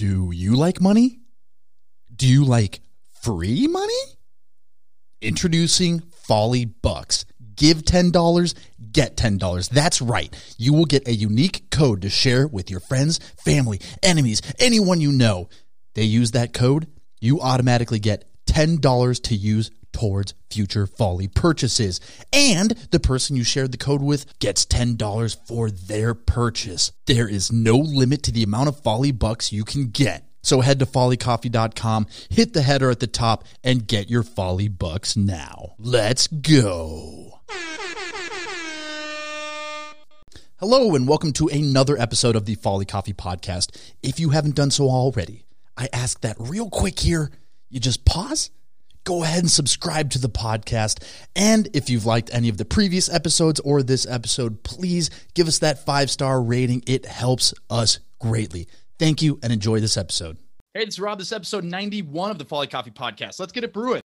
Do you like money? Do you like free money? Introducing Folly Bucks. Give $10, get $10. That's right. You will get a unique code to share with your friends, family, enemies, anyone you know. They use that code, you automatically get $10 to use towards future Folly purchases. And the person you shared the code with gets $10 for their purchase. There is no limit to the amount of Folly Bucks you can get. So head to follycoffee.com, hit the header at the top, and get your Folly Bucks now. Let's go. Hello, and welcome to another episode of the Folly Coffee Podcast. If you haven't done so already, I ask that real quick here. You just pause, go ahead and subscribe to the podcast. And if you've liked any of the previous episodes or this episode, please give us that 5-star rating. It helps us greatly. Thank you and enjoy this episode. Hey, this is Rob. This is episode 91 of the Folly Coffee Podcast. Let's get it brewing.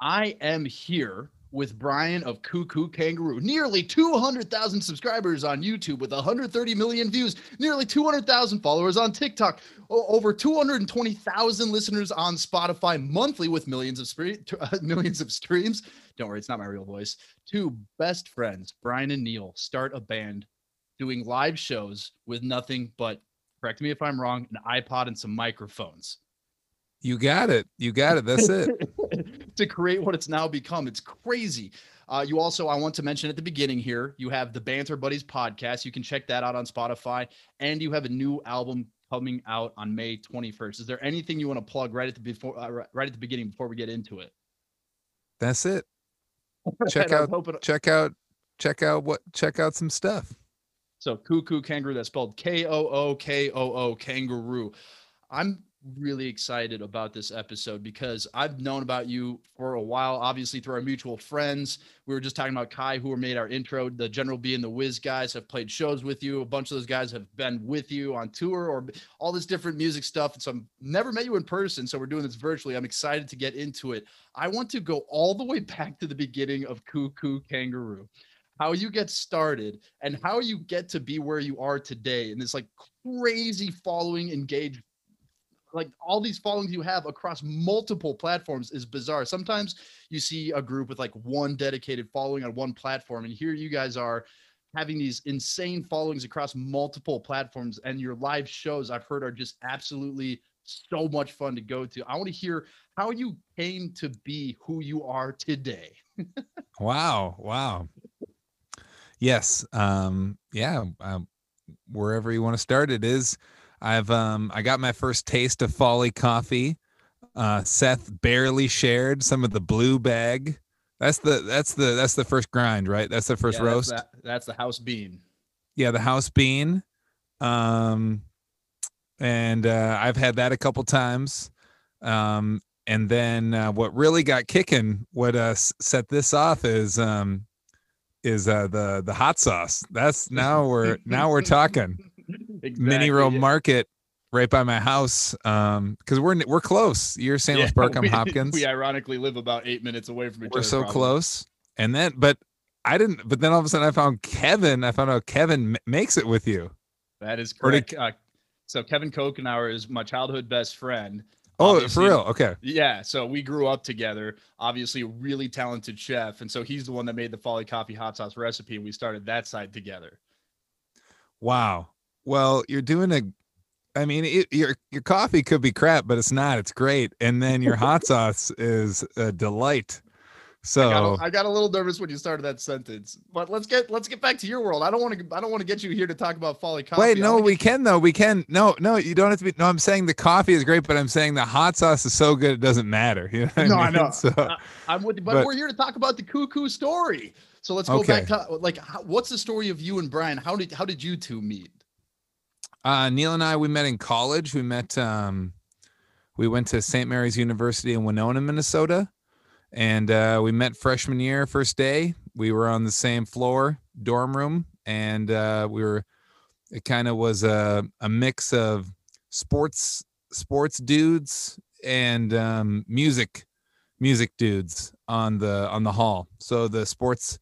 I am here with Brian of Koo Koo Kanga Roo. Nearly 200,000 subscribers on YouTube with 130 million views. Nearly 200,000 followers on TikTok. Over 220,000 listeners on Spotify monthly with millions of streams. Don't worry, it's not my real voice. Two best friends, Brian and Neil, start a band doing live shows with nothing but, correct me if I'm wrong, an iPod and some microphones. You got it. That's it. To create what it's now become. It's crazy. You also, I want to mention at the beginning here, you have the Banter Buddies podcast. You can check that out on Spotify. And you have a new album coming out on May 21st. Is there anything you want to plug right at the beginning before we get into it? That's it. Check out some stuff. So Koo Koo Kanga Roo, that's spelled Kooko Kanga Roo. I'm really excited about this episode because I've known about you for a while, obviously through our mutual friends. We were just talking about Kai, who made our intro. The General B and the Wiz guys have played shows with you. A bunch of those guys have been with you on tour or all this different music stuff. And so I've never met you in person, so we're doing this virtually. I'm excited to get into it. I want to go all the way back to the beginning of Koo Koo Kanga Roo, how you get started and how you get to be where you are today. And this like crazy following, engaged, like all these followings you have across multiple platforms is bizarre. Sometimes you see a group with like one dedicated following on one platform, and here you guys are having these insane followings across multiple platforms, and your live shows I've heard are just absolutely so much fun to go to. I want to hear how you came to be who you are today. Wow. Yes. Wherever you want to start, it is. I got my first taste of Folly Coffee. Seth barely shared some of the blue bag. That's the first grind, right? That's the first roast. That's the house bean. Yeah, the house bean. And I've had that a couple times. And then what really got kicking, what set this off is the hot sauce. That's now we're talking. Exactly. Mini Row Market right by my house, because we're close. You're St. Louis Park, I'm Hopkins. We ironically live about 8 minutes away from each other. We're so close. And then but then all of a sudden I found out Kevin makes it with you. That is correct. So Kevin Kokenauer is my childhood best friend. Oh, for real? Okay. Yeah. So we grew up together, obviously a really talented chef. And so he's the one that made the Folly Coffee hot sauce recipe. And we started that side together. Wow. Well, you're doing your coffee could be crap, but it's not. It's great. And then your hot sauce is a delight. So I got a little nervous when you started that sentence, but let's get back to your world. I don't want to get you here to talk about Folly Coffee. Wait, no, we can. No, you don't have to be. No, I'm saying the coffee is great, but I'm saying the hot sauce is so good. It doesn't matter. You know what I mean? I know. So, I'm with you, but we're here to talk about the Koo Koo story. So let's go back to what's the story of you and Brian? How did you two meet? Neil and I, we met in college. We met, we went to St. Mary's University in Winona, Minnesota, and we met freshman year, first day. We were on the same floor, dorm room, and it kind of was a mix of sports dudes and music dudes on the hall. So the sports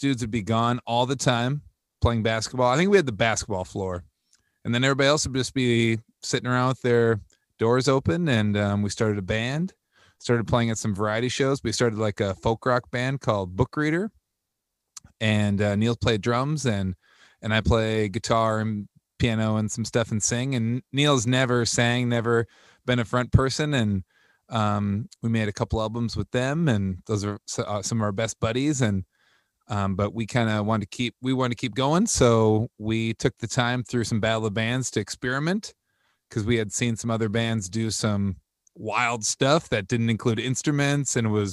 dudes would be gone all the time playing basketball. I think we had the basketball floor, and then everybody else would just be sitting around with their doors open. And we started a band, started playing at some variety shows. We started like a folk rock band called Book Reader, and Neil played drums and I play guitar and piano and some stuff and sing. And Neil's never sang, never been a front person. And we made a couple albums with them, and those are some of our best buddies. And but we kind of wanted to keep going. So we took the time through some battle of bands to experiment, because we had seen some other bands do some wild stuff that didn't include instruments. And we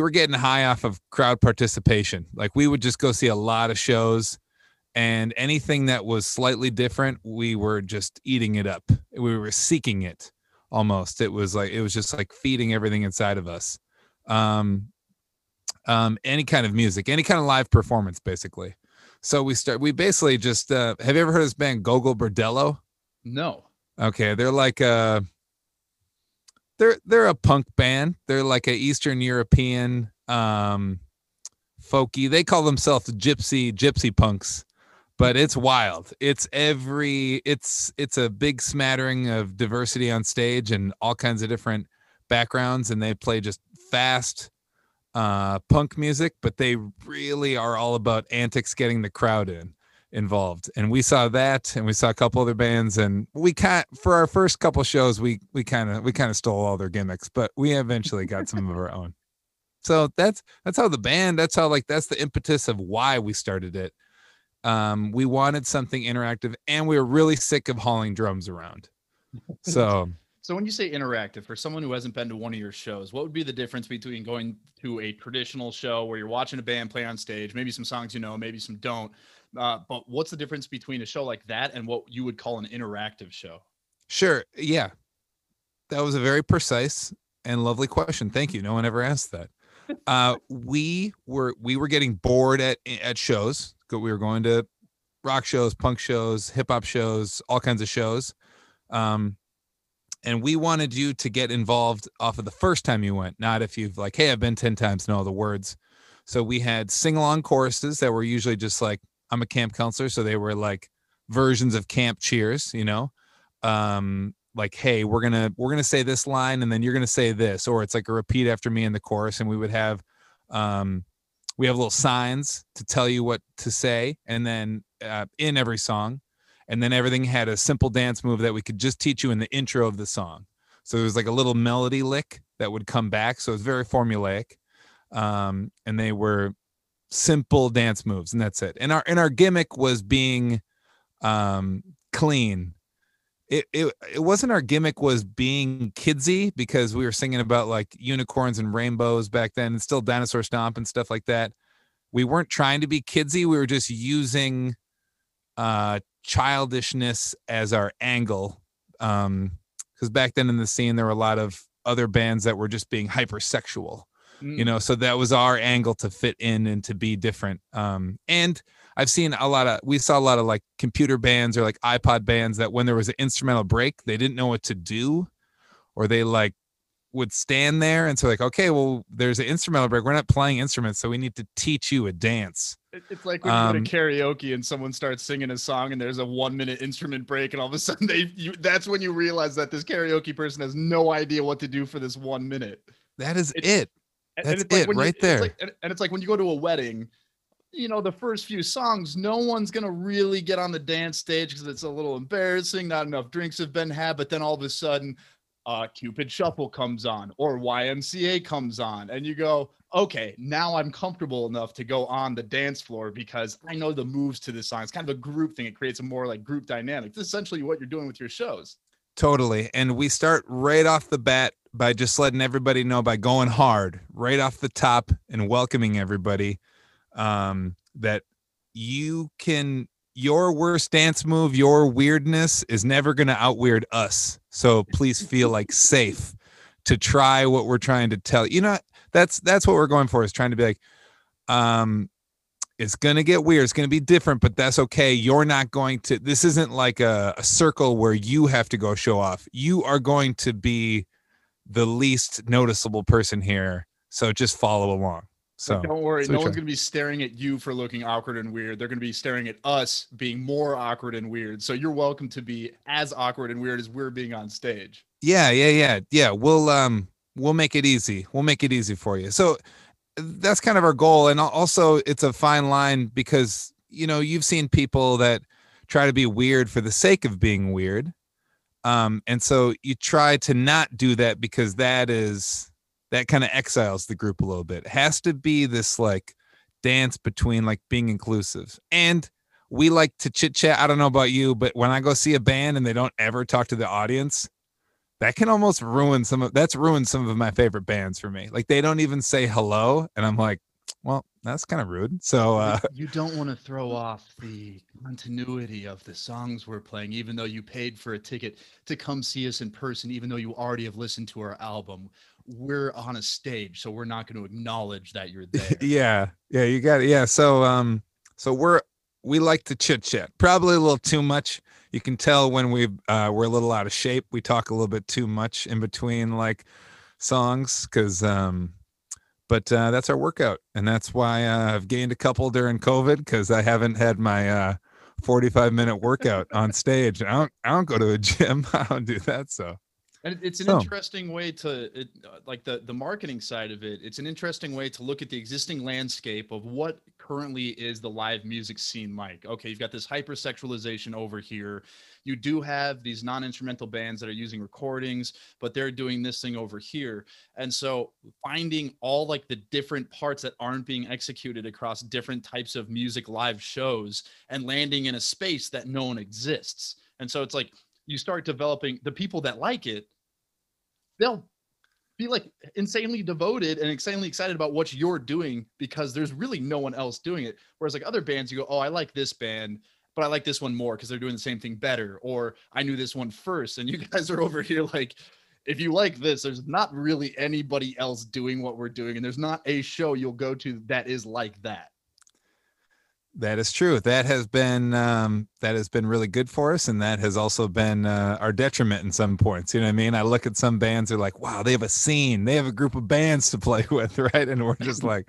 were getting high off of crowd participation. Like, we would just go see a lot of shows, and anything that was slightly different, we were just eating it up. We were seeking it almost. It was just like feeding everything inside of us. Any kind of music, any kind of live performance, basically. So we basically just have you ever heard of this band Gogol Bordello? No. Okay. They're like they're a punk band. They're like a Eastern European folky. They call themselves gypsy punks, but it's wild. It's a big smattering of diversity on stage and all kinds of different backgrounds, and they play just fast punk music, but they really are all about antics, getting the crowd involved. And we saw that, and we saw a couple other bands, and for our first couple shows, we kind of stole all their gimmicks, but we eventually got some of our own. So that's the impetus of why we started it. We wanted something interactive, and we were really sick of hauling drums around. So when you say interactive, for someone who hasn't been to one of your shows, what would be the difference between going to a traditional show where you're watching a band play on stage, maybe some songs you know, maybe some don't, but what's the difference between a show like that and what you would call an interactive show? Sure. Yeah. That was a very precise and lovely question. Thank you. No one ever asked that. We were getting bored at shows. We were going to rock shows, punk shows, hip hop shows, all kinds of shows. And we wanted you to get involved off of the first time you went, not if you've like, hey, I've been 10 times and all the words. So we had sing-along choruses that were usually just like, I'm a camp counselor, so they were like versions of camp cheers, you know, like, hey, we're gonna say this line, and then you're gonna say this, or it's like a repeat after me in the chorus. And we would have, we have little signs to tell you what to say, and then in every song. And then everything had a simple dance move that we could just teach you in the intro of the song. So there was like a little melody lick that would come back. So it was very formulaic. And they were simple dance moves, and that's it. And our gimmick was being clean. It wasn't our gimmick was being kidsy, because we were singing about like unicorns and rainbows back then, and still Dinosaur Stomp and stuff like that. We weren't trying to be kidsy. We were just using childishness as our angle, because back then in the scene there were a lot of other bands that were just being hypersexual, you know. So that was our angle to fit in and to be different. And we saw a lot of like computer bands or like iPod bands that when there was an instrumental break, they didn't know what to do, or they like would stand there and so like, okay, well, there's an instrumental break, we're not playing instruments, so we need to teach you a dance. It's like when you go to karaoke and someone starts singing a song and there's a 1-minute instrument break, and all of a sudden that's when you realize that this karaoke person has no idea what to do for this 1 minute. That is it. That's it right there. And it's like when you go to a wedding, you know, the first few songs, no one's going to really get on the dance stage because it's a little embarrassing. Not enough drinks have been had, but then all of a sudden, Cupid Shuffle comes on, or YMCA comes on, and you go, okay, now I'm comfortable enough to go on the dance floor because I know the moves to this song. It's kind of a group thing. It creates a more like group dynamic. This is essentially what you're doing with your shows. Totally. And we start right off the bat by just letting everybody know, by going hard right off the top and welcoming everybody, that your worst dance move, your weirdness is never going to outweird us. So please feel like safe to try what we're trying to tell you. You know, that's what we're going for, is trying to be like, It's going to get weird. It's going to be different, but that's okay. You're not going to, this isn't like a circle where you have to go show off. You are going to be the least noticeable person here. So just follow along. So but don't worry. So no one's going to be staring at you for looking awkward and weird. They're going to be staring at us being more awkward and weird. So you're welcome to be as awkward and weird as we're being on stage. Yeah. We'll make it easy. We'll make it easy for you. So that's kind of our goal. And also it's a fine line because, you know, you've seen people that try to be weird for the sake of being weird. And so you try to not do that because that kind of exiles the group a little bit. It has to be this like dance between like being inclusive. And we like to chit chat. I don't know about you, but when I go see a band and they don't ever talk to the audience, that can almost ruin that's ruined some of my favorite bands for me. Like they don't even say hello. And I'm like, well, that's kind of rude. So you don't want to throw off the continuity of the songs we're playing, even though you paid for a ticket to come see us in person, even though you already have listened to our album. We're on a stage, so we're not going to acknowledge that you're there. Yeah, you got it. Yeah. So so we like to chit chat, probably a little too much. You can tell when we're a little out of shape. We talk a little bit too much in between like songs because but that's our workout. And that's why I've gained a couple during COVID because I haven't had my 45-minute workout on stage. I don't go to a gym. I don't do that. So and it's an interesting way to like the marketing side of it. It's an interesting way to look at the existing landscape of what currently is the live music scene like. Okay, you've got this hypersexualization over here. You do have these non-instrumental bands that are using recordings, but they're doing this thing over here. And so finding all like the different parts that aren't being executed across different types of music live shows and landing in a space that no one exists. And so it's like you start developing the people that like it, they'll be like insanely devoted and insanely excited about what you're doing because there's really no one else doing it. Whereas like other bands, you go, oh, I like this band, but I like this one more because they're doing the same thing better. Or I knew this one first. And you guys are over here like, if you like this, there's not really anybody else doing what we're doing. And there's not a show you'll go to that is like that. That is true. That has been really good for us, and that has also been our detriment in some points. You know what I mean? I look at some bands, they're like, "Wow, they have a scene. They have a group of bands to play with, right?" And we're just like,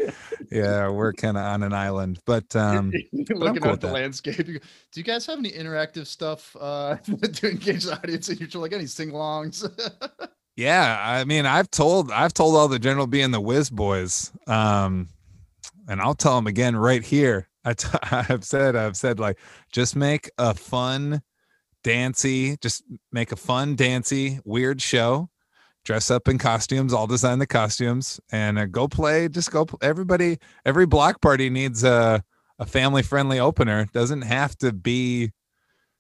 "Yeah, we're kind of on an island." But looking at the landscape, do you guys have any interactive stuff to engage the audience in? You're like any sing-alongs? Yeah, I mean, I've told all the General B and the Whiz Boys, and I'll tell them again right here. I've said like, just make a fun, dancey, weird show, dress up in costumes. I'll design the costumes and go play. Just go. Everybody, every block party needs a family friendly opener. It doesn't have to be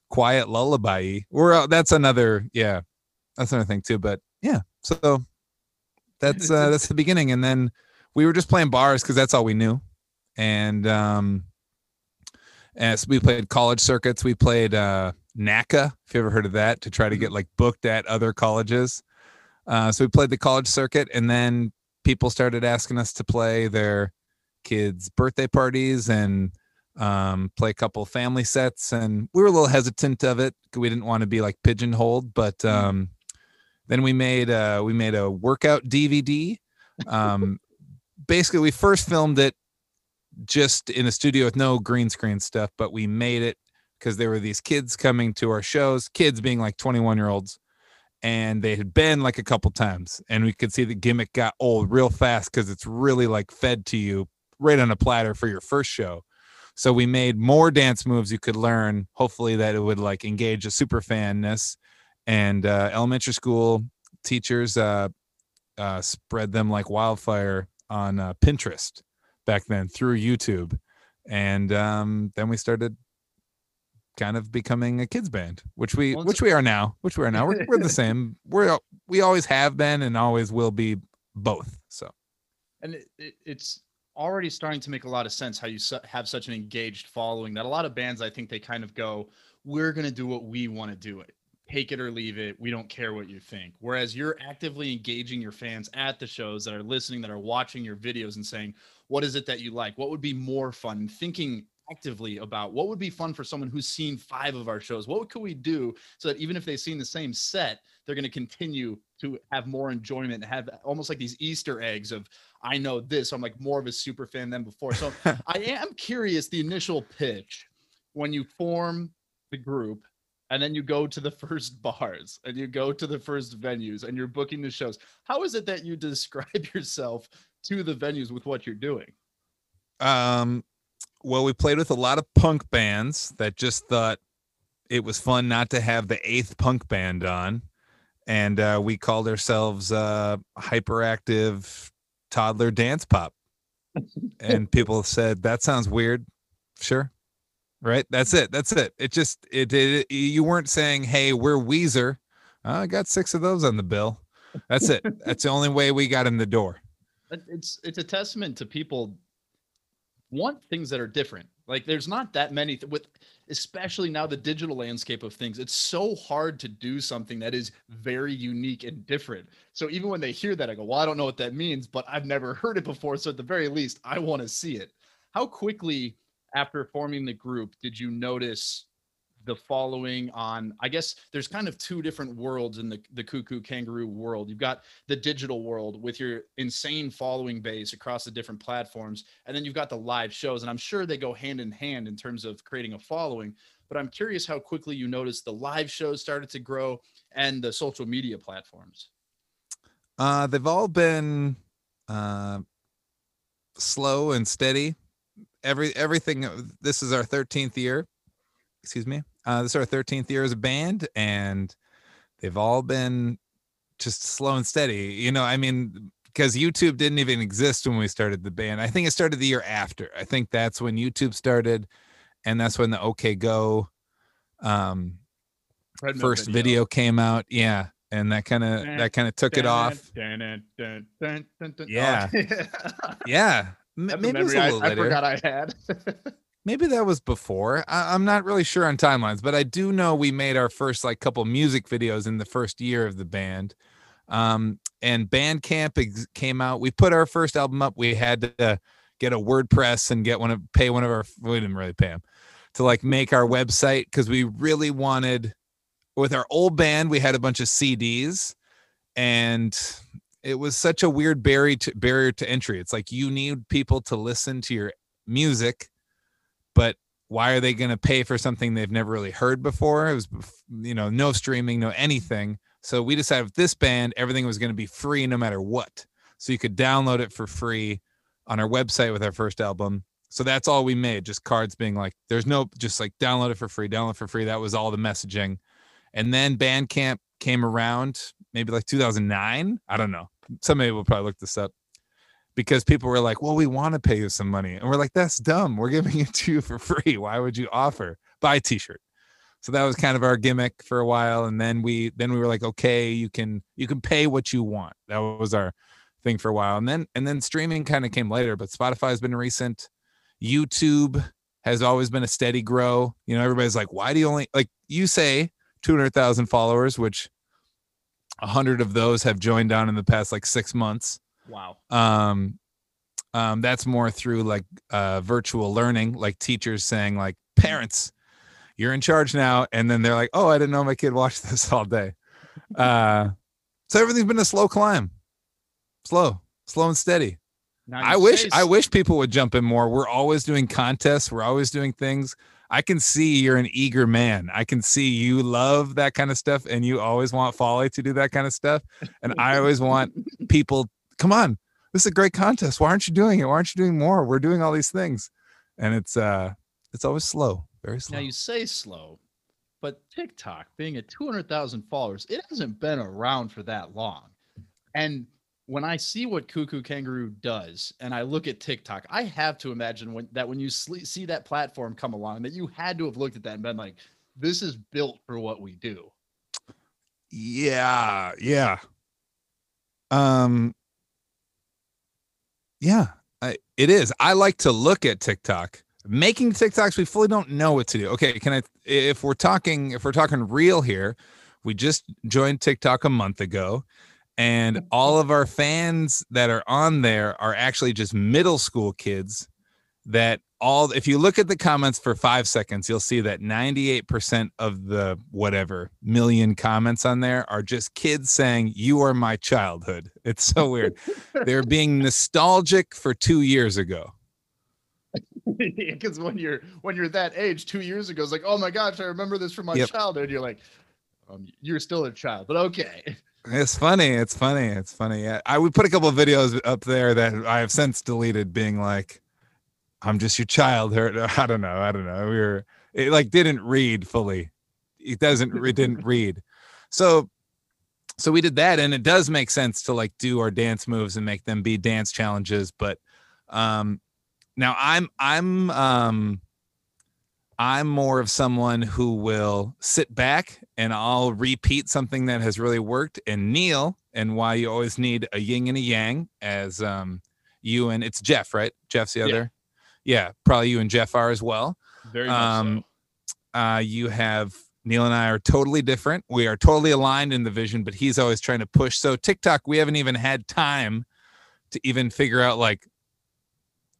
quiet lullaby. That's another thing too. But yeah, so that's the beginning. And then we were just playing bars because that's all we knew. And as we played college circuits, we played NACA, if you ever heard of that, to try to get like booked at other colleges. So we played the college circuit, and then people started asking us to play their kids' birthday parties and play a couple family sets. And we were a little hesitant of it because we didn't want to be like pigeonholed. But then we made a workout DVD. Basically, we first filmed it just in a studio with no green screen stuff, but we made it because there were these kids coming to our shows, kids being like 21-year-olds, and they had been like a couple times, and we could see the gimmick got old real fast because it's really like fed to you right on a platter for your first show. So we made more dance moves you could learn, hopefully that it would like engage a super fanness, and elementary school teachers spread them like wildfire on Pinterest back then through YouTube. And then we started kind of becoming a kids band, which we are now. We're the same. We always have been and always will be both. So, and it's already starting to make a lot of sense how you have such an engaged following that a lot of bands, I think they kind of go, we're going to do what we want to do it. take it or leave it. We don't care what you think. Whereas you're actively engaging your fans at the shows that are listening, that are watching your videos and saying, what is it that you like? What would be more fun? Thinking actively about what would be fun for someone who's seen 5 of our shows. What could we do so that even if they've seen the same set, they're going to continue to have more enjoyment and have almost like these Easter eggs of, I know this, so I'm like more of a super fan than before. So I am curious, the initial pitch, when you form the group and then you go to the first bars and you go to the first venues and you're booking the shows, how is it that you describe yourself to the venues with what you're doing? Well, we played with a lot of punk bands that just thought it was fun not to have the 8th punk band on. And we called ourselves Hyperactive Toddler Dance Pop. And people said, that sounds weird. Sure. Right. That's it. That's it. It just it you weren't saying, hey, we're Weezer. I got 6 of those on the bill. That's it. That's the only way we got in the door. It's a testament to people want things that are different. Like there's not that many with, especially now the digital landscape of things, it's so hard to do something that is very unique and different. So even when they hear that, I go, well, I don't know what that means, but I've never heard it before. So at the very least, I want to see it. How quickly after forming the group did you notice the following on, I guess there's kind of 2 different worlds in the Koo Koo Kanga Roo world. You've got the digital world with your insane following base across the different platforms. And then you've got the live shows. And I'm sure they go hand in hand in terms of creating a following, but I'm curious how quickly you noticed the live shows started to grow and the social media platforms. They've all been slow and steady. Everything, this is our 13th year. Excuse me. This is our 13th year as a band, and they've all been just slow and steady. You know, I mean, because YouTube didn't even exist when we started the band. I think it started the year after. I think that's when YouTube started, and that's when the OK Go first video came out. Yeah, and that kind of took it off. Yeah, yeah. Maybe it was a little later. I forgot I had. Maybe that was before. I'm not really sure on timelines, but I do know we made our first like couple music videos in the first year of the band. And Bandcamp came out. We put our first album up. We had to get a WordPress and we didn't really pay them to like make our website. Cause we really wanted, with our old band, we had a bunch of CDs and it was such a weird barrier to entry. It's like, you need people to listen to your music, but why are they going to pay for something they've never really heard before? It was, you know, no streaming, no anything. So we decided with this band, everything was going to be free no matter what. So you could download it for free on our website with our first album. So that's all we made, just cards being like, there's no, just like download it for free, That was all the messaging. And then Bandcamp came around maybe like 2009. I don't know. Somebody will probably look this up. Because people were like, well, we want to pay you some money. And we're like, that's dumb. We're giving it to you for free. Why would you offer? Buy a t-shirt. So that was kind of our gimmick for a while. And then we were like, okay, you can pay what you want. That was our thing for a while. And then streaming kind of came later, but Spotify has been recent. YouTube has always been a steady grow. You know, everybody's like, why do you only, like you say, 200,000 followers, which 100 of those have joined on in the past like 6 months. Wow. That's more through like virtual learning, like teachers saying like, parents, you're in charge now. And then they're like, oh, I didn't know my kid watched this all day. So everything's been a slow climb, slow and steady. Nice. I wish people would jump in more. We're always doing contests. We're always doing things. I can see you're an eager man. I can see you love that kind of stuff. And you always want Folly to do that kind of stuff. And I always want people, come on, this is a great contest. Why aren't you doing it? Why aren't you doing more? We're doing all these things. And it's always slow, very slow. Now you say slow, but TikTok being at 200,000 followers, it hasn't been around for that long. And when I see what Koo Koo Kanga Roo does and I look at TikTok, I have to imagine when you see that platform come along, that you had to have looked at that and been like, this is built for what we do. Yeah. Yeah. Yeah, it is. I like to look at TikTok. Making TikToks, we fully don't know what to do. Okay, if we're talking real here, We just joined TikTok a month ago, and all of our fans that are on there are actually just middle school kids that all, if you look at the comments for 5 seconds, you'll see that 98% of the whatever million comments on there are just kids saying, you are my childhood. It's so weird. They're being nostalgic for 2 years ago. Because when you're that age, 2 years ago, it's like, oh my gosh, I remember this from my childhood. You're like, you're still a child, but okay. It's funny. I would put a couple of videos up there that I have since deleted, being like, I'm just your child. I don't know. It didn't read fully. It didn't read. So we did that, and it does make sense to like do our dance moves and make them be dance challenges. But now I'm more of someone who will sit back and I'll repeat something that has really worked and kneel, and why you always need a yin and a yang, as you and it's Jeff, right? Jeff's the other. Yeah, probably you and Jeff are as well. Very much so. You have, Neil and I are totally different. We are totally aligned in the vision, but he's always trying to push. So TikTok, we haven't even had time to even figure out, like,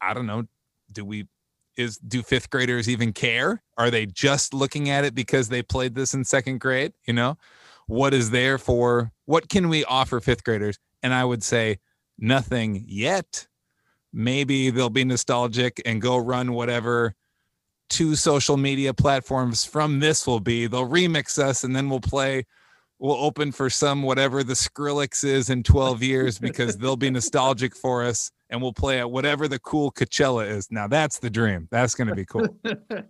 I don't know, do fifth graders even care? Are they just looking at it because they played this in second grade? You know, what can we offer fifth graders? And I would say nothing yet. Maybe they'll be nostalgic and go run whatever two social media platforms from this will be. They'll remix us, and then we'll open for some whatever the Skrillex is in 12 years because they'll be nostalgic for us, and we'll play at whatever the cool Coachella is. Now that's the dream. That's going to be cool.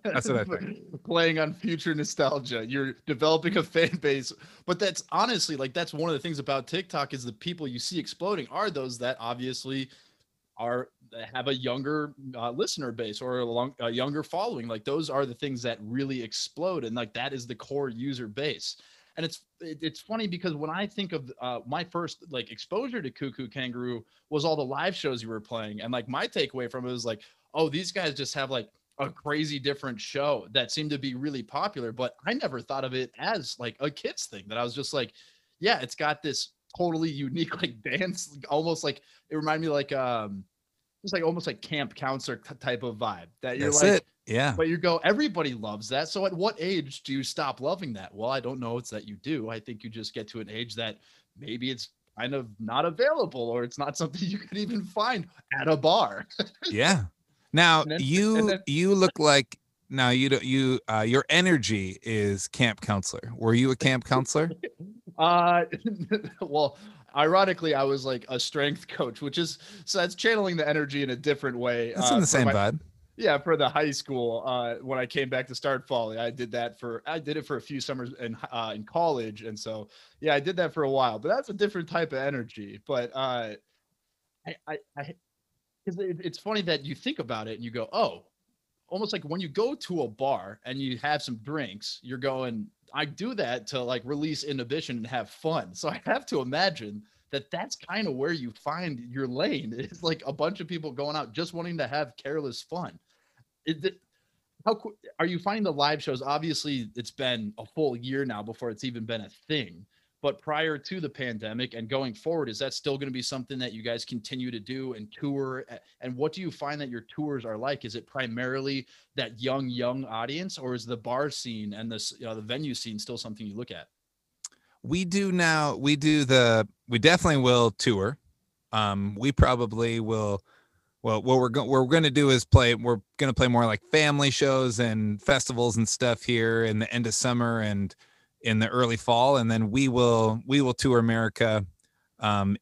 That's what I think. Playing on future nostalgia. You're developing a fan base, but that's honestly, like, that's one of the things about TikTok is the people you see exploding are those that obviously have a younger listener base or a younger following. Like, those are the things that really explode, and like that is the core user base. And it's funny because when I think of my first like exposure to Koo Koo Kanga Roo was all the live shows you were playing, and like my takeaway from it was like, oh, these guys just have like a crazy different show that seemed to be really popular. But I never thought of it as like a kid's thing. That I was just like, yeah, it's got this totally unique like dance, almost like it reminded me like just like almost like camp counselor type of vibe that you're, that's like it. Yeah, but you go, everybody loves that, so at what age do you stop loving that? Well, I don't know. It's that you do. I think you just get to an age that maybe it's kind of not available, or it's not something you could even find at a bar. Yeah. Now you look like, now you don't, you your energy is camp counselor. Were you a camp counselor? Well, ironically, I was like a strength coach, which is, so that's channeling the energy in a different way. That's in the same vibe. Yeah, for the high school, when I came back to start Folly, I did it for a few summers in college, and so yeah, I did that for a while. But that's a different type of energy. But because it's funny that you think about it and you go, oh, almost like when you go to a bar and you have some drinks, you're going, I do that to like release inhibition and have fun. So I have to imagine that that's kind of where you find your lane. It's like a bunch of people going out just wanting to have careless fun. How are you finding the live shows? Obviously, it's been a full year now before it's even been a thing. But prior to the pandemic and going forward, is that still going to be something that you guys continue to do and tour? And what do you find that your tours are like? Is it primarily that young audience, or is the bar scene and this, the venue scene still something you look at? We definitely will tour. We probably will. Well, what we're going to do is we're going to play more like family shows and festivals and stuff here in the end of summer and in the early fall, and then we will tour America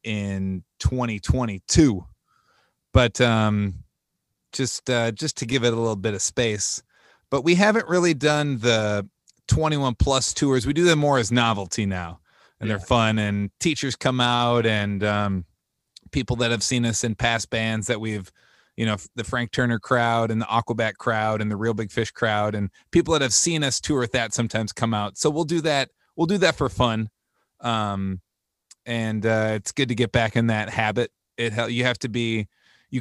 in 2022, but just to give it a little bit of space. But we haven't really done the 21+ tours. We do them more as novelty now, and they're fun, and teachers come out, and people that have seen us in past bands that we've, the Frank Turner crowd and the Aquabat crowd and the Real Big Fish crowd, and people that have seen us tour with that sometimes come out. So we'll do that. We'll do that for fun. It's good to get back in that habit. You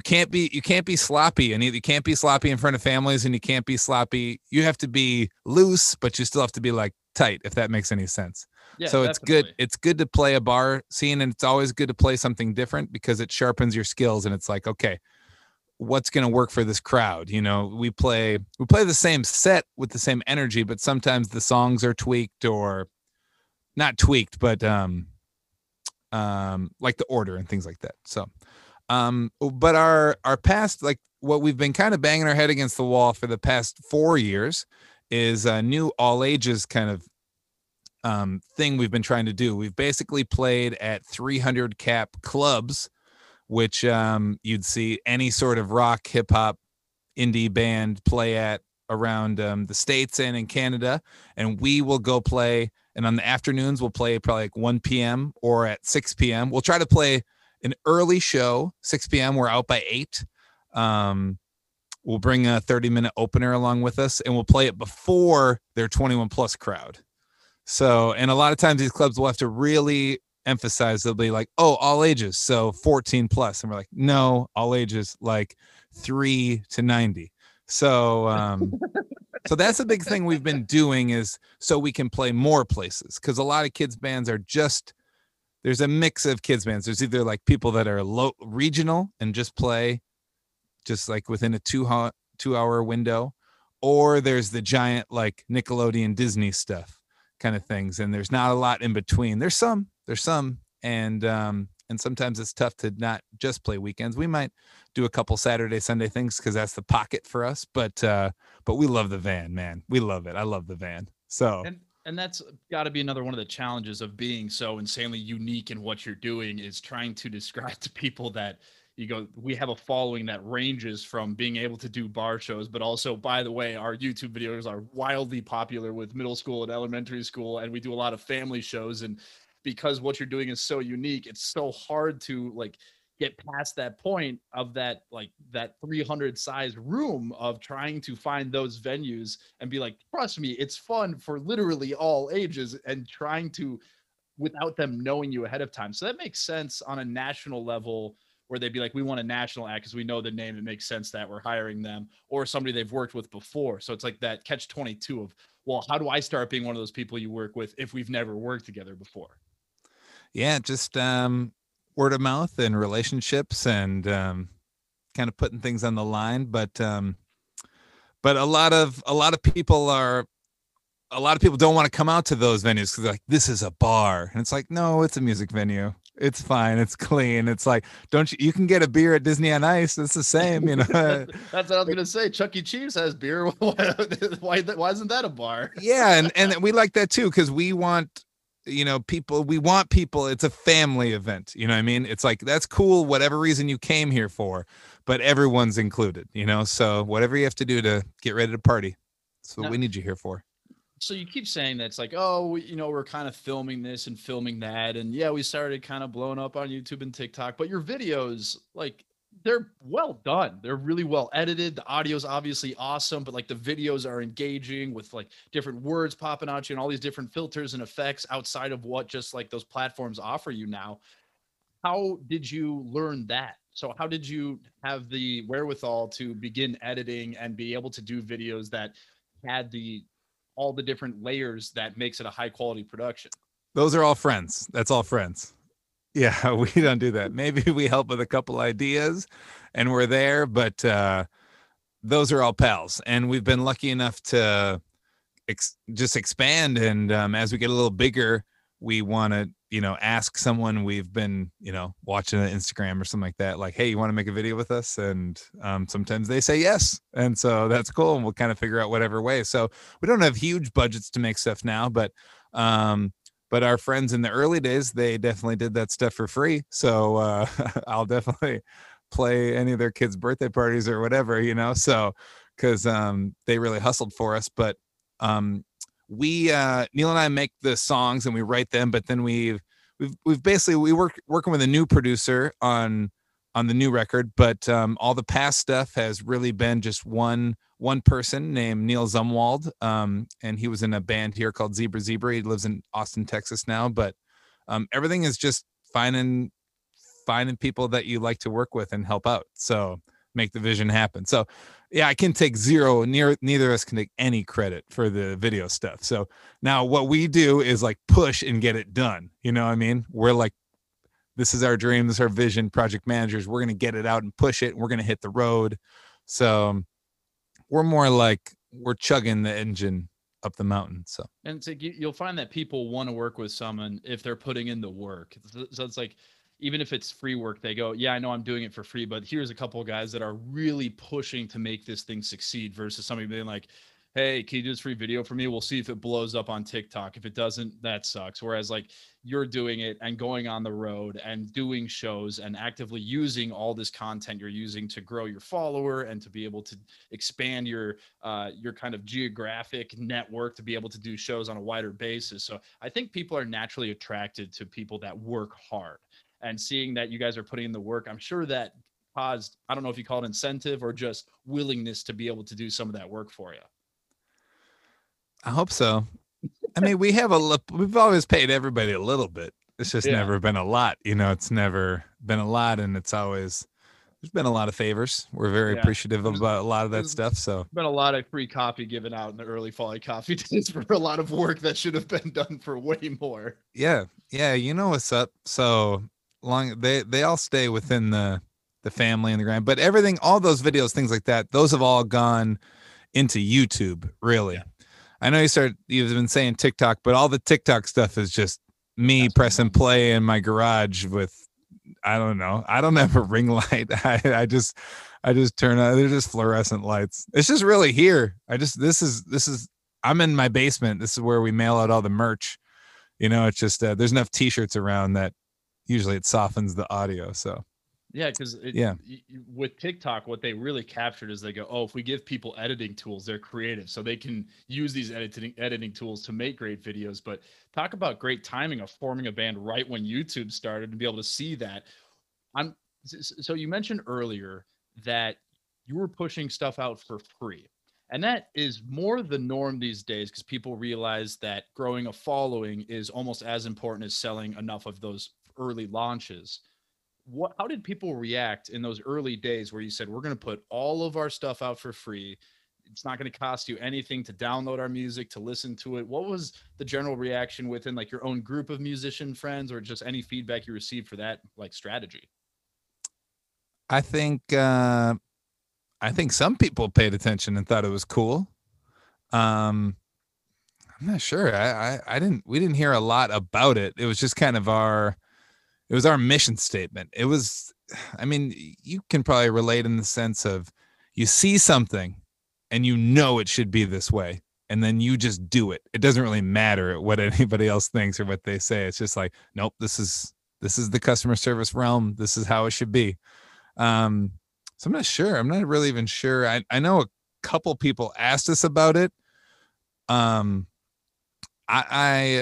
can't be sloppy, and you can't be sloppy in front of families, and you can't be sloppy. You have to be loose, but you still have to be like tight, if that makes any sense. Yeah, so it's definitely good. It's good to play a bar scene, and it's always good to play something different because it sharpens your skills. And it's like, okay, what's going to work for this crowd? You know, we play the same set with the same energy, but sometimes the songs are tweaked or not tweaked, but like the order and things like that. So, but our past, like what we've been kind of banging our head against the wall for the past 4 years is a new all ages kind of thing we've been trying to do. We've basically played at 300 cap clubs, which you'd see any sort of rock, hip hop, indie band play at around the States and in Canada. And we will go play. And on the afternoons, we'll play probably like 1 p.m. or at 6 p.m. We'll try to play an early show, 6 p.m. We're out by 8. We'll bring a 30-minute opener along with us, and we'll play it before their 21-plus crowd. So, and a lot of times these clubs will have to really emphasize, they'll be like, oh, all ages, so 14-plus. And we're like, no, all ages, like 3 to 90. So, so that's a big thing we've been doing is so we can play more places, because a lot of kids bands are just, there's a mix of kids bands. There's either like people that are low regional and just play just like within a two hour window, or there's the giant like Nickelodeon Disney stuff kind of things. And there's not a lot in between. There's some. And sometimes it's tough to not just play weekends. We might do a couple Saturday, Sunday things because that's the pocket for us. But we love the van, man. We love it. I love the van. So and that's got to be another one of the challenges of being so insanely unique in what you're doing is trying to describe to people that you go, we have a following that ranges from being able to do bar shows, but also, by the way, our YouTube videos are wildly popular with middle school and elementary school, and we do a lot of family shows. And because what you're doing is so unique, it's so hard to like get past that point of that, like that 300 size room of trying to find those venues and be like, trust me, it's fun for literally all ages, and trying to, without them knowing you ahead of time. So that makes sense on a national level, where they'd be like, we want a national act because we know the name, it makes sense that we're hiring them, or somebody they've worked with before. So it's like that catch-22 of, well, how do I start being one of those people you work with if we've never worked together before? Yeah, just word of mouth and relationships and kind of putting things on the line. But a lot of people are, a lot of people don't want to come out to those venues because they're like, this is a bar. And it's like, no, it's a music venue. It's fine. It's clean. It's like, don't you can get a beer at Disney on Ice. It's the same, you know. That's what I was going to say. Chuck E. Cheese has beer. Why isn't that a bar? Yeah. And we like that too, because we want, you know, people, we want people, it's a family event, you know what I mean? It's like, that's cool, whatever reason you came here for, but everyone's included, you know? So whatever you have to do to get ready to party, that's what we need you here for. So you keep saying that's like, oh, you know, we're kind of filming this and filming that, and yeah, we started kind of blowing up on YouTube and TikTok, but your videos, like, they're well done. They're really well edited. The audio is obviously awesome, but like the videos are engaging with like different words popping out you and all these different filters and effects outside of what just like those platforms offer you now. How did you learn that? So how did you have the wherewithal to begin editing and be able to do videos that had the all the different layers that makes it a high quality production? Those are all friends. That's all friends. Yeah, we don't do that. Maybe we help with a couple ideas and we're there, but those are all pals. And we've been lucky enough to just expand. And as we get a little bigger, we want to, you know, ask someone we've been, you know, watching on Instagram or something like that, like, hey, you want to make a video with us? And sometimes they say yes. And so that's cool. And we'll kind of figure out whatever way. So we don't have huge budgets to make stuff now, but our friends in the early days, they definitely did that stuff for free. So I'll definitely play any of their kids' birthday parties or whatever, you know, so because they really hustled for us. But Neil and I make the songs and we write them, but then we're working with a new producer on the new record, but all the past stuff has really been just one person named Neil Zumwald. And he was in a band here called Zebra Zebra. He lives in Austin, Texas now, but everything is just finding people that you like to work with and help out. So make the vision happen. So Yeah, I can take zero. Neither of us can take any credit for the video stuff. So now what we do is like push and get it done. You know what I mean? We're like, this is our dream. This is our vision. Project managers, we're going to get it out and push it. And we're going to hit the road. So we're more like we're chugging the engine up the mountain. So, and it's like you'll find that people want to work with someone if they're putting in the work. So it's like, even if it's free work, they go, yeah, I know I'm doing it for free, but here's a couple of guys that are really pushing to make this thing succeed versus somebody being like, hey, can you do this free video for me? We'll see if it blows up on TikTok. If it doesn't, that sucks. Whereas like you're doing it and going on the road and doing shows and actively using all this content you're using to grow your follower and to be able to expand your kind of geographic network to be able to do shows on a wider basis. So I think people are naturally attracted to people that work hard. And seeing that you guys are putting in the work, I'm sure that caused, I don't know if you call it incentive or just willingness to be able to do some of that work for you. I hope so. I mean, we've always paid everybody a little bit. It's just never been a lot, you know, it's never been a lot. And it's always, there's been a lot of favors. We're very appreciative about a lot of that stuff. So been a lot of free coffee given out in the early Folly Coffee days for a lot of work that should have been done for way more. Yeah. Yeah. You know what's up. So long they all stay within the family and the grind, but everything, all those videos, things like that, those have all gone into YouTube, really. Yeah. I know you've been saying TikTok, but all the TikTok stuff is just me pressing play in my garage with, I don't know, I don't have a ring light. I just turn on, they're just fluorescent lights. It's just really here. I'm in my basement. This is where we mail out all the merch. You know, it's just, there's enough t-shirts around that usually it softens the audio. So yeah, because with TikTok, what they really captured is they go, oh, if we give people editing tools, they're creative. So they can use these editing tools to make great videos. But talk about great timing of forming a band right when YouTube started and be able to see that. So you mentioned earlier that you were pushing stuff out for free. And that is more the norm these days because people realize that growing a following is almost as important as selling enough of those early launches. How did people react in those early days where you said, we're going to put all of our stuff out for free? It's not going to cost you anything to download our music, to listen to it. What was the general reaction within like your own group of musician friends or just any feedback you received for that like strategy? I think some people paid attention and thought it was cool. I'm not sure. We didn't hear a lot about it. It was just kind of it was our mission statement. It was, I mean, you can probably relate in the sense of you see something and you know it should be this way. And then you just do it. It doesn't really matter what anybody else thinks or what they say. It's just like, nope, this is the customer service realm. This is how it should be. So I'm not sure. I'm not really even sure. I know a couple people asked us about it.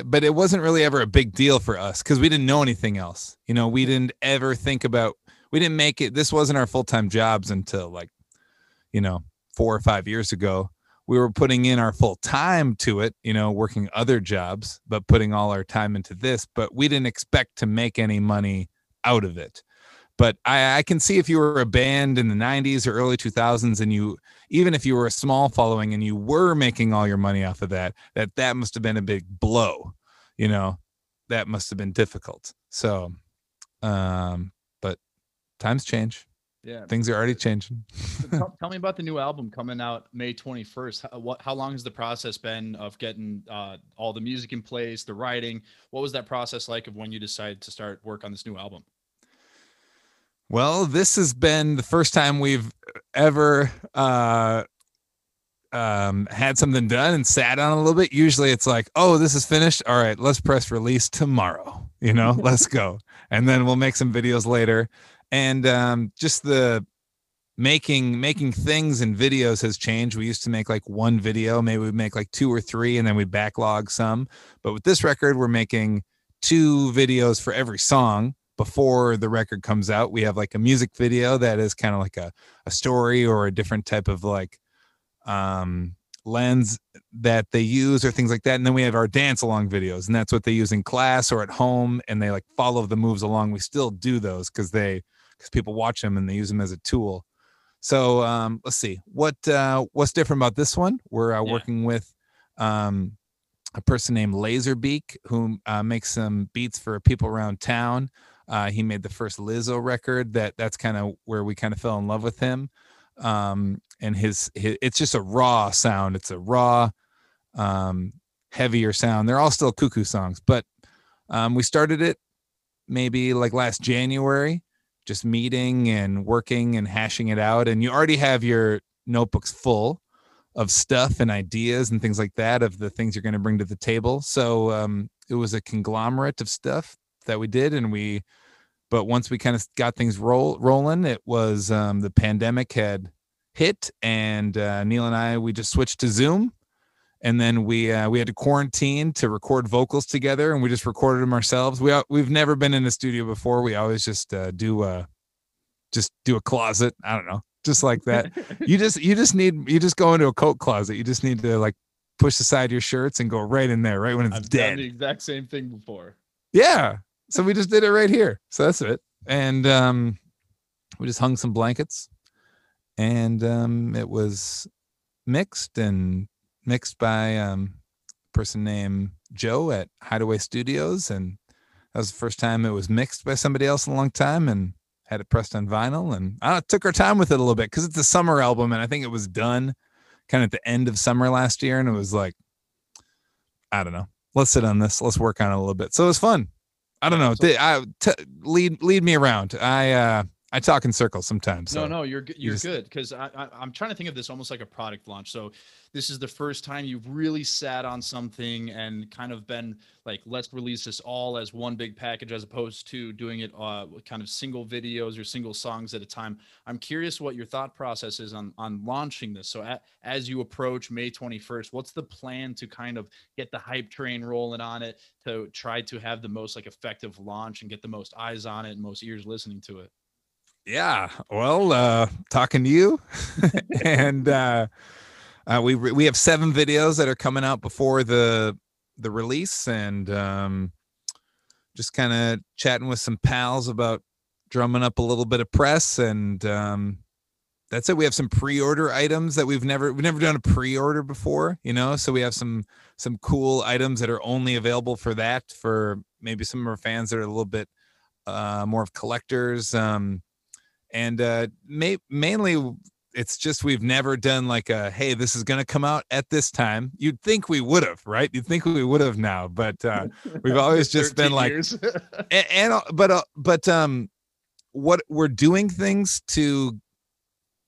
But it wasn't really ever a big deal for us because we didn't know anything else. You know, we didn't ever think about, we didn't make it. This wasn't our full-time jobs until like, you know, 4 or 5 years ago. We were putting in our full time to it, you know, working other jobs, but putting all our time into this, but we didn't expect to make any money out of it. But I can see if you were a band in the 90s or early 2000s and even if you were a small following and you were making all your money off of that must have been a big blow, you know, that must have been difficult. So, but times change. Yeah. Things are already changing. Tell me about the new album coming out May 21st. How long has the process been of getting all the music in place, the writing? What was that process like of when you decided to start work on this new album? Well, this has been the first time we've ever had something done and sat on a little bit. Usually it's like, oh, this is finished. All right, let's press release tomorrow. You know, let's go. And then we'll make some videos later. And just the making things and videos has changed. We used to make like one video. Maybe we'd make like 2 or 3 and then we backlog some. But with this record, we're making 2 videos for every song. Before the record comes out, we have like a music video that is kind of like a story or a different type of like lens that they use or things like that. And then we have our dance along videos, and that's what they use in class or at home. And they like follow the moves along. We still do those because people watch them and they use them as a tool. So let's see what's different about this one. We're working with a person named Laserbeak, who makes some beats for people around town. He made the first Lizzo record. That's kind of where we kind of fell in love with him. And his it's just a raw sound. It's a raw, heavier sound. They're all still cuckoo songs, but we started it maybe like last January, just meeting and working and hashing it out. And you already have your notebooks full of stuff and ideas and things like that, of the things you're going to bring to the table. So it was a conglomerate of stuff that we did, but once we kind of got things rolling, it was the pandemic had hit, and Neil and I, we just switched to Zoom, and then we had to quarantine to record vocals together, and we just recorded them ourselves. We've never been in a studio before. We always just do a closet. I don't know, just like that. you just go into a coat closet. You just need to like push aside your shirts and go right in there, right when it's dead. I've done the exact same thing before. Yeah. So we just did it right here. So that's it. And we just hung some blankets, and it was mixed by a person named Joe at Hideaway Studios. And that was the first time it was mixed by somebody else in a long time, and had it pressed on vinyl. And I took our time with it a little bit, because it's a summer album, and I think it was done kind of at the end of summer last year. And it was like, I don't know, let's sit on this. Let's work on it a little bit. So it was fun. I don't know. Lead me around. I talk in circles sometimes. So. No, you're good. Because I'm trying to think of this almost like a product launch. So this is the first time you've really sat on something and kind of been like, let's release this all as one big package, as opposed to doing it kind of single videos or single songs at a time. I'm curious what your thought process is on launching this. So as you approach May 21st, what's the plan to kind of get the hype train rolling on it, to try to have the most like effective launch and get the most eyes on it and most ears listening to it? Yeah. Well, talking to you and, we have 7 videos that are coming out before the release, and just kind of chatting with some pals about drumming up a little bit of press, and that's it. We have some pre-order items that we've never done a pre-order before, so we have some cool items that are only available for that, for maybe some of our fans that are a little bit more of collectors, and mainly. It's just, we've never done like a, hey, this is going to come out at this time. You'd think we would have, right? You'd think we would have now, but we've always just been like, what we're doing things to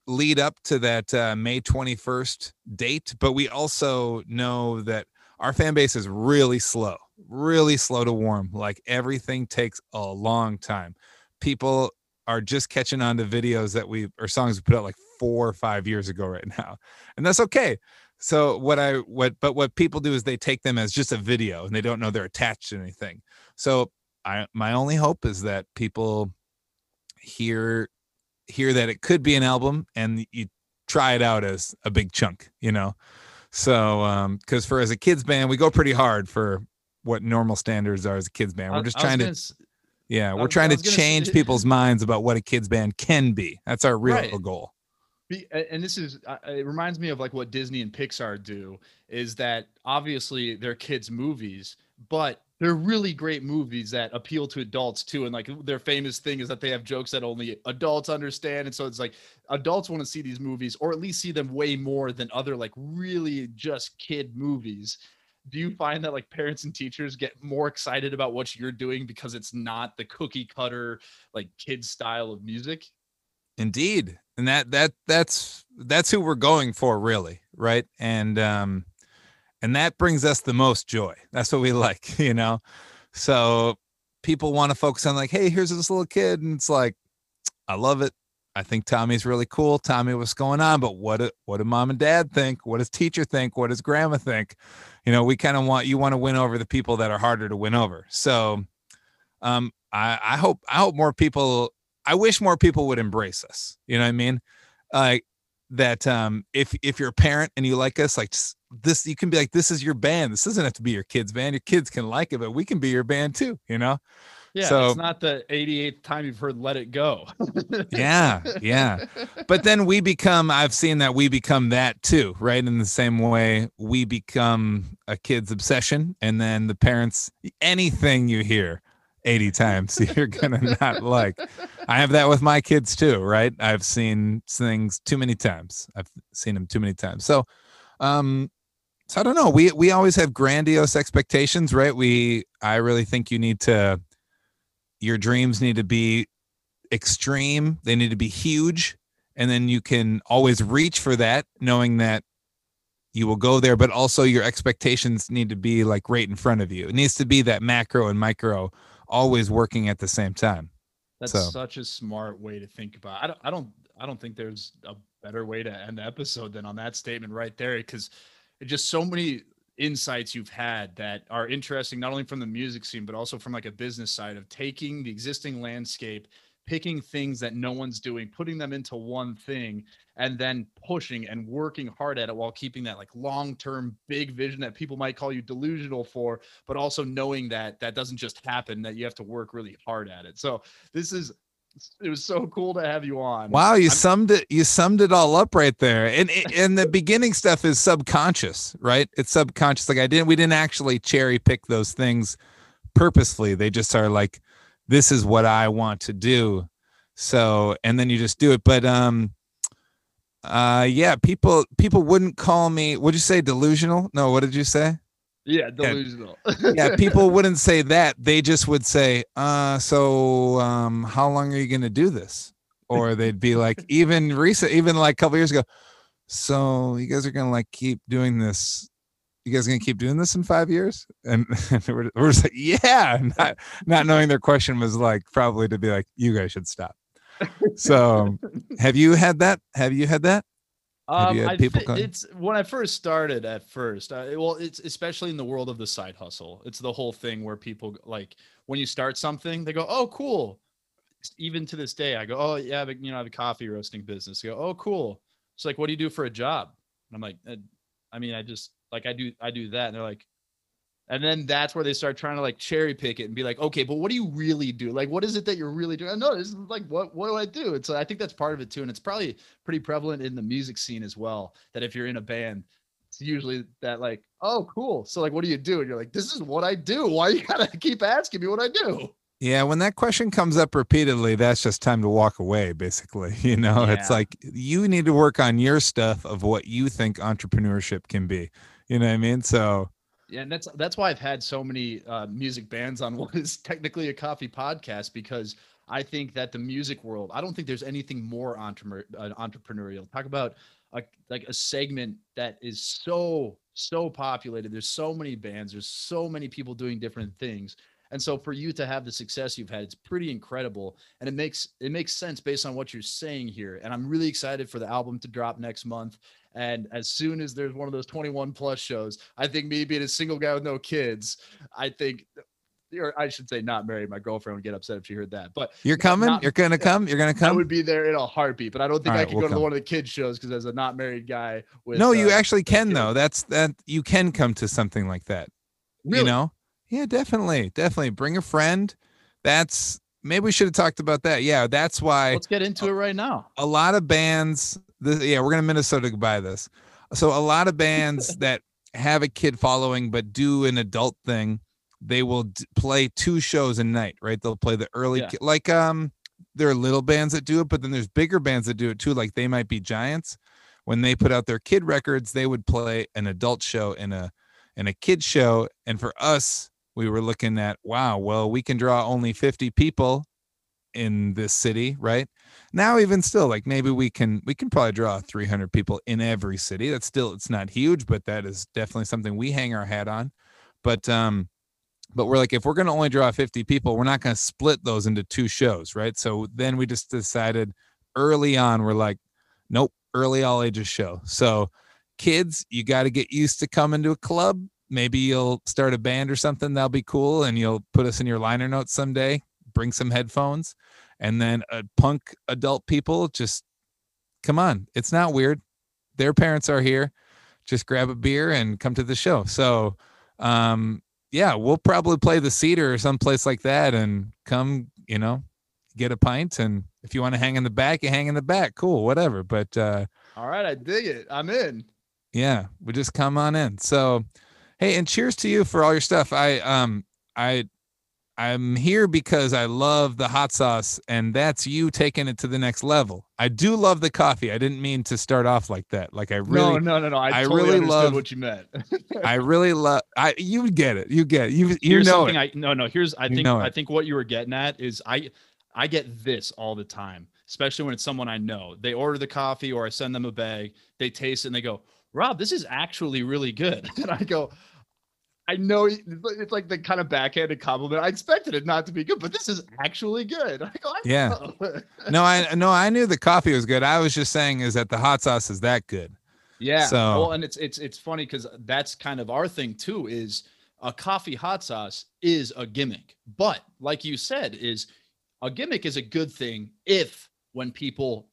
lead up to that May 21st date. But we also know that our fan base is really slow to warm. Like, everything takes a long time. People are just catching on to videos that or songs we put out like 4 or 5 years ago right now. And that's okay. So what people do is they take them as just a video, and they don't know they're attached to anything. So my only hope is that people hear that it could be an album, and you try it out as a big chunk, So, cause as a kids band, we go pretty hard for what normal standards are as a kids band. We're just trying to, yeah, we're trying to change people's minds about what a kids band can be. That's our real goal. And this is, it reminds me of like what Disney and Pixar do, is that obviously they're kids movies, but they're really great movies that appeal to adults too. And like, their famous thing is that they have jokes that only adults understand. And so it's like, adults want to see these movies, or at least see them way more than other like really just kid movies. Do you find that like parents and teachers get more excited about what you're doing because it's not the cookie cutter, like kid style of music? Indeed. And that's who we're going for, really. Right. And that brings us the most joy. That's what we like, so people want to focus on like, hey, here's this little kid. And it's like, I love it. I think Tommy's really cool. Tommy, what's going on? But what do mom and dad think? What does teacher think? What does grandma think? We kind of want to win over the people that are harder to win over. So I hope more people, I wish more people would embrace us. You know what I mean? Like that if you're a parent and you like us, like this, you can be like, this is your band. This doesn't have to be your kids' band. Your kids can like it, but we can be your band too, Yeah, so, it's not the 88th time you've heard Let It Go. Yeah. But then I've seen that we become that too, right? In the same way we become a kid's obsession, and then the parents, anything you hear 80 times, you're going to not like. I have that with my kids too, right? I've seen things too many times. I've seen them too many times. So, so I don't know. We always have grandiose expectations, right? I really think your dreams need to be extreme. They need to be huge. And then you can always reach for that, knowing that you will go there, but also your expectations need to be like right in front of you. It needs to be that macro and micro always working at the same time. That's such a smart way to think about it. I don't think there's a better way to end the episode than on that statement right there, because just so many insights you've had that are interesting, not only from the music scene, but also from like a business side of taking the existing landscape, picking things that no one's doing, putting them into one thing, and then pushing and working hard at it while keeping that like long-term big vision that people might call you delusional for, but also knowing that that doesn't just happen, that you have to work really hard at it. So it was so cool to have you on. Wow. You summed it all up right there. And the beginning stuff is subconscious, right? It's subconscious. Like we didn't actually cherry pick those things purposefully. They just are like, this is what I want to do. So, and then you just do it. But, yeah, people wouldn't call me, would you say delusional? No. What did you say? Yeah, delusional. Yeah, people wouldn't say that. They just would say, so how long are you going to do this? Or they'd be like, even like a couple years ago, so you guys are going to like keep doing this. You guys are going to keep doing this in 5 years? And we're just like, yeah, not knowing their question was like probably to be like, you guys should stop. So have you had that? It's when I first started it's especially in the world of the side hustle. It's the whole thing where people like when you start something, they go, oh, cool. Even to this day, I go, oh yeah, but, I have a coffee roasting business. They go, oh, cool. It's like, what do you do for a job? And I'm like, I do that. And they're like, and then that's where they start trying to like cherry pick it and be like, okay, but what do you really do? Like, what is it that you're really doing? No, this is like, what do I do? And so I think that's part of it too. And it's probably pretty prevalent in the music scene as well, that if you're in a band, it's usually that like, oh, cool. So like, what do you do? And you're like, this is what I do. Why you gotta keep asking me what I do? Yeah. When that question comes up repeatedly, that's just time to walk away, basically. Yeah. It's like, you need to work on your stuff of what you think entrepreneurship can be. You know what I mean? So yeah, and that's why I've had so many music bands on what is technically a coffee podcast, because I think that the music world, I don't think there's anything more entrepreneurial. Talk about a segment that is so populated. There's so many bands. There's so many people doing different things. And so for you to have the success you've had, it's pretty incredible. And it makes sense based on what you're saying here. And I'm really excited for the album to drop next month. And as soon as there's one of those 21+ shows, I think me being a single guy with no kids, I should say not married. My girlfriend would get upset if she heard that. But you're coming? You're going to come? I would be there in a heartbeat, but I don't think I could go to one of the kids' shows because as a not married guy with no, you actually can kids. Though. You can come to something like that. Really? Yeah, definitely. Bring a friend. Maybe we should have talked about that. Yeah, that's why. Let's get into it right now. A lot of bands. We're going to Minnesota to buy this. So a lot of bands that have a kid following but do an adult thing, they will play two shows a night, right? They'll play the early there are little bands that do it, but then there's bigger bands that do it too. Like they might be Giants. When they put out their kid records, they would play an adult show and a kid show. And for us, we were looking at, wow, well, we can draw only 50 people in this city right now. Even still, like maybe we can probably draw 300 people in every city. That's still, it's not huge, but that is definitely something we hang our hat on. But we're like, if we're going to only draw 50 people, we're not going to split those into two shows, right? So then we just decided early on, we're like, nope, early all ages show. So kids, you got to get used to coming to a club. Maybe you'll start a band or something. That'll be cool. And you'll put us in your liner notes someday. Bring some headphones, and then punk adult people, just come on. It's not weird. Their parents are here. Just grab a beer and come to the show. So, yeah, we'll probably play the Cedar or someplace like that and come, you know, get a pint. And if you want to hang in the back, you hang in the back. Cool, whatever. But all right, I dig it. I'm in. Yeah, we just come on in. So, hey, and cheers to you for all your stuff. I'm here because I love the hot sauce, and that's you taking it to the next level. I do love the coffee. I didn't mean to start off like that. Like I really, no. I totally really love what you meant. I really love, you get it. You get it. Here's know something it. I think what you were getting at is I get this all the time, especially when it's someone I know. They order the coffee or I send them a bag, they taste it and they go, Rob, this is actually really good. And I go, I know it's like the kind of backhanded compliment. I expected it not to be good, but this is actually good. I go, I know. I knew the coffee was good. I was just saying is that the hot sauce is that good. Yeah. So, well, and it's funny because that's kind of our thing too, is a coffee hot sauce is a gimmick. But like you said, is a gimmick is a good thing if when people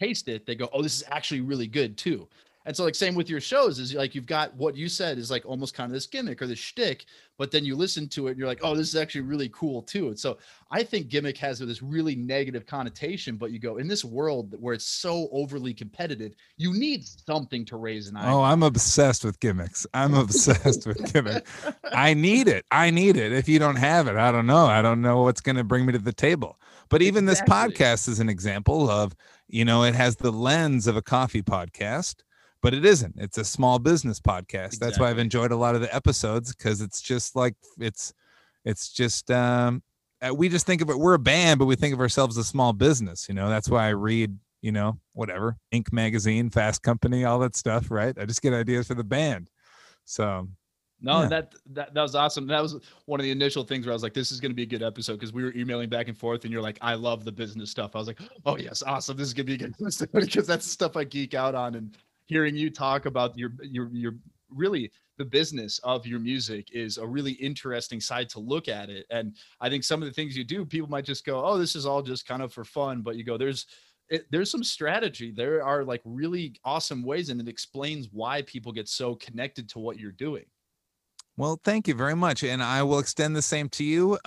taste it, they go, oh, this is actually really good too. And so like same with your shows is like, you've got what you said is like almost kind of this gimmick or this shtick, but then you listen to it and you're like, oh, this is actually really cool too. And so I think gimmick has this really negative connotation, but you go in this world where it's so overly competitive, you need something to raise an eye. Oh, I'm obsessed with gimmicks. I'm obsessed with gimmicks. I need it. If you don't have it, I don't know. I don't know what's going to bring me to the table. But even this podcast is an example of, you know, it has the lens of a coffee podcast. But it isn't. It's a small business podcast. Exactly. That's why I've enjoyed a lot of the episodes because it's just like we just think of it. We're a band, but we think of ourselves as a small business. You know, that's why I read, you know, whatever, Inc. magazine, Fast Company, all that stuff. Right. I just get ideas for the band. So. No, yeah. That was awesome. That was one of the initial things where I was like, this is going to be a good episode because we were emailing back and forth and you're like, I love the business stuff. I was like, oh, yes. Awesome. This is going to be a good episode because that's the stuff I geek out on. And hearing you talk about your really the business of your music is a really interesting side to look at it. And I think some of the things you do, people might just go, oh, this is all just kind of for fun. But you go, there's some strategy. There are like really awesome ways. And it explains why people get so connected to what you're doing. Well, thank you very much. And I will extend the same to you.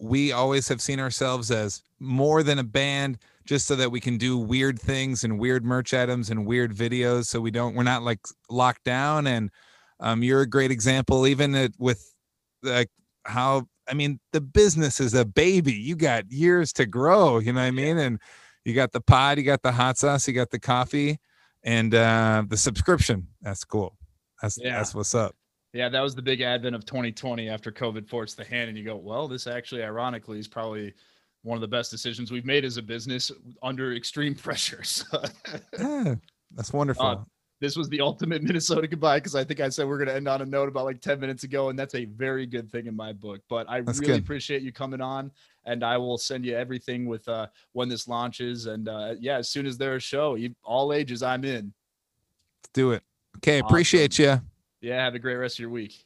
We always have seen ourselves as more than a band, just so that we can do weird things and weird merch items and weird videos. So we're not like locked down. And you're a great example, even with like the business is a baby. You got years to grow. You know what I mean? And you got the pod, you got the hot sauce, you got the coffee and the subscription. That's cool. That's what's up. Yeah, that was the big advent of 2020 after COVID forced the hand. And you go, well, this actually ironically is probably one of the best decisions we've made as a business under extreme pressures. Yeah, that's wonderful. This was the ultimate Minnesota goodbye, because I think I said we're going to end on a note about like 10 minutes ago, and that's a very good thing in my book. But I really appreciate you coming on, and I will send you everything with when this launches. And as soon as there's a show, all ages, I'm in. Let's do it. Okay, appreciate you. Yeah, have a great rest of your week.